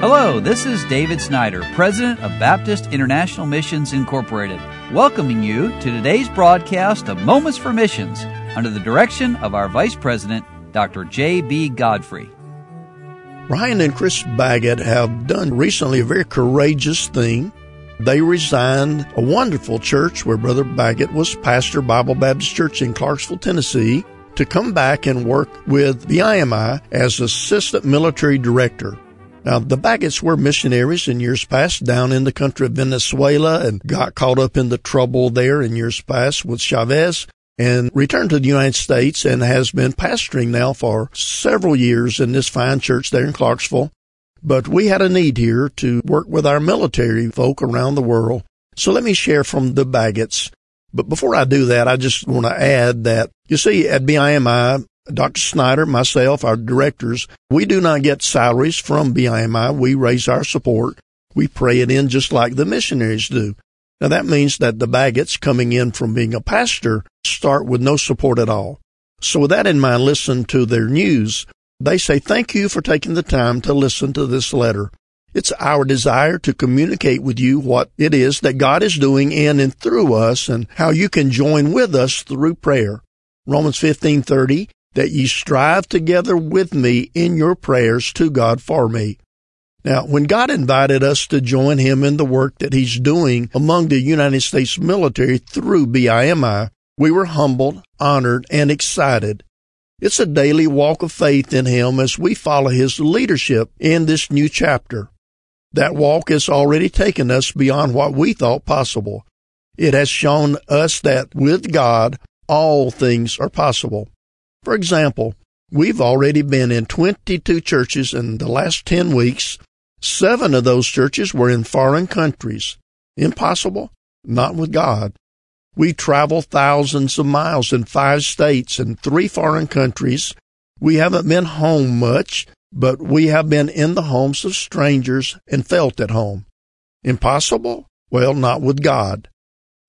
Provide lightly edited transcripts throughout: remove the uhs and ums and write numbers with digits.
Hello, this is David Snyder, President of Baptist International Missions Incorporated, welcoming you to today's broadcast of Moments for Missions under the direction of our Vice President, Dr. J.B. Godfrey. Bryan and Chris Baggett have done recently a very courageous thing. They resigned a wonderful church where Brother Baggett was pastor, Bible Baptist Church in Clarksville, Tennessee, to come back and work with BIMI as assistant military director. Now, the Baggetts were missionaries in years past down in the country of Venezuela and got caught up in the trouble there in years past with Chavez and returned to the United States and has been pastoring now for several years in this fine church there in Clarksville. But we had a need here to work with our military folk around the world. So let me share from the Baggetts. But before I do that, I just want to add that, you see, at BIMI, Dr. Snyder, myself, our directors, we do not get salaries from BIMI. We raise our support. We pray it in just like the missionaries do. Now, that means that the Baggetts coming in from being a pastor start with no support at all. So with that in mind, listen to their news. They say, thank you for taking the time to listen to this letter. It's our desire to communicate with you what it is that God is doing in and through us and how you can join with us through prayer. Romans 15:30, that ye strive together with me in your prayers to God for me. Now, when God invited us to join him in the work that he's doing among the United States military through BIMI, we were humbled, honored, and excited. It's a daily walk of faith in him as we follow his leadership in this new chapter. That walk has already taken us beyond what we thought possible. It has shown us that with God, all things are possible. For example, we've already been in 22 churches in the last 10 weeks. 7 of those churches were in foreign countries. Impossible? Not with God. We travel thousands of miles in 5 states and 3 foreign countries. We haven't been home much, but we have been in the homes of strangers and felt at home. Impossible? Well, not with God.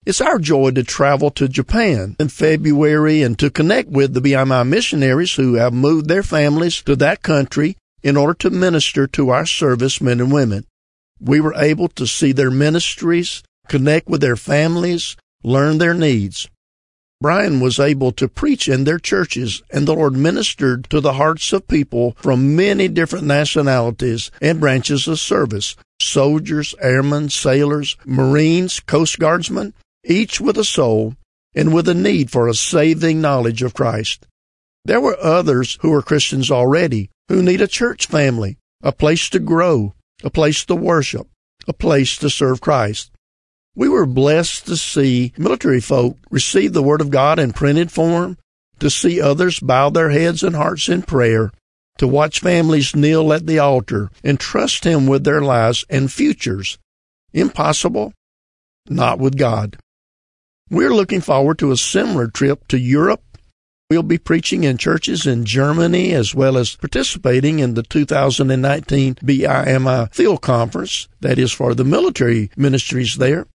It's our joy to travel to Japan in February and to connect with the BIMI missionaries who have moved their families to that country in order to minister to our servicemen and women. We were able to see their ministries, connect with their families, learn their needs. Bryan was able to preach in their churches, and the Lord ministered to the hearts of people from many different nationalities and branches of service: soldiers, airmen, sailors, Marines, Coast Guardsmen, each with a soul and with a need for a saving knowledge of Christ. There were others who were Christians already who need a church family, a place to grow, a place to worship, a place to serve Christ. We were blessed to see military folk receive the Word of God in printed form, to see others bow their heads and hearts in prayer, to watch families kneel at the altar and trust Him with their lives and futures. Impossible? Not with God. We're looking forward to a similar trip to Europe. We'll be preaching in churches in Germany as well as participating in the 2019 BIMI Field Conference, that is for the military ministries there.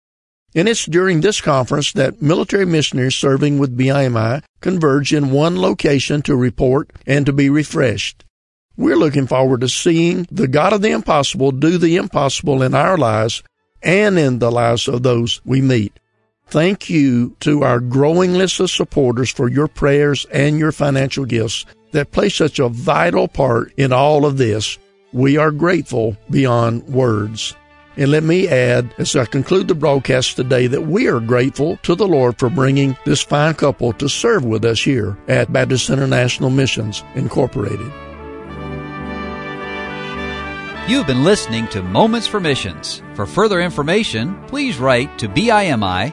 And it's during this conference that military missionaries serving with BIMI converge in one location to report and to be refreshed. We're looking forward to seeing the God of the impossible do the impossible in our lives and in the lives of those we meet. Thank you to our growing list of supporters for your prayers and your financial gifts that play such a vital part in all of this. We are grateful beyond words. And let me add, as I conclude the broadcast today, that we are grateful to the Lord for bringing this fine couple to serve with us here at Baptist International Missions Incorporated. You've been listening to Moments for Missions. For further information, please write to BIMI,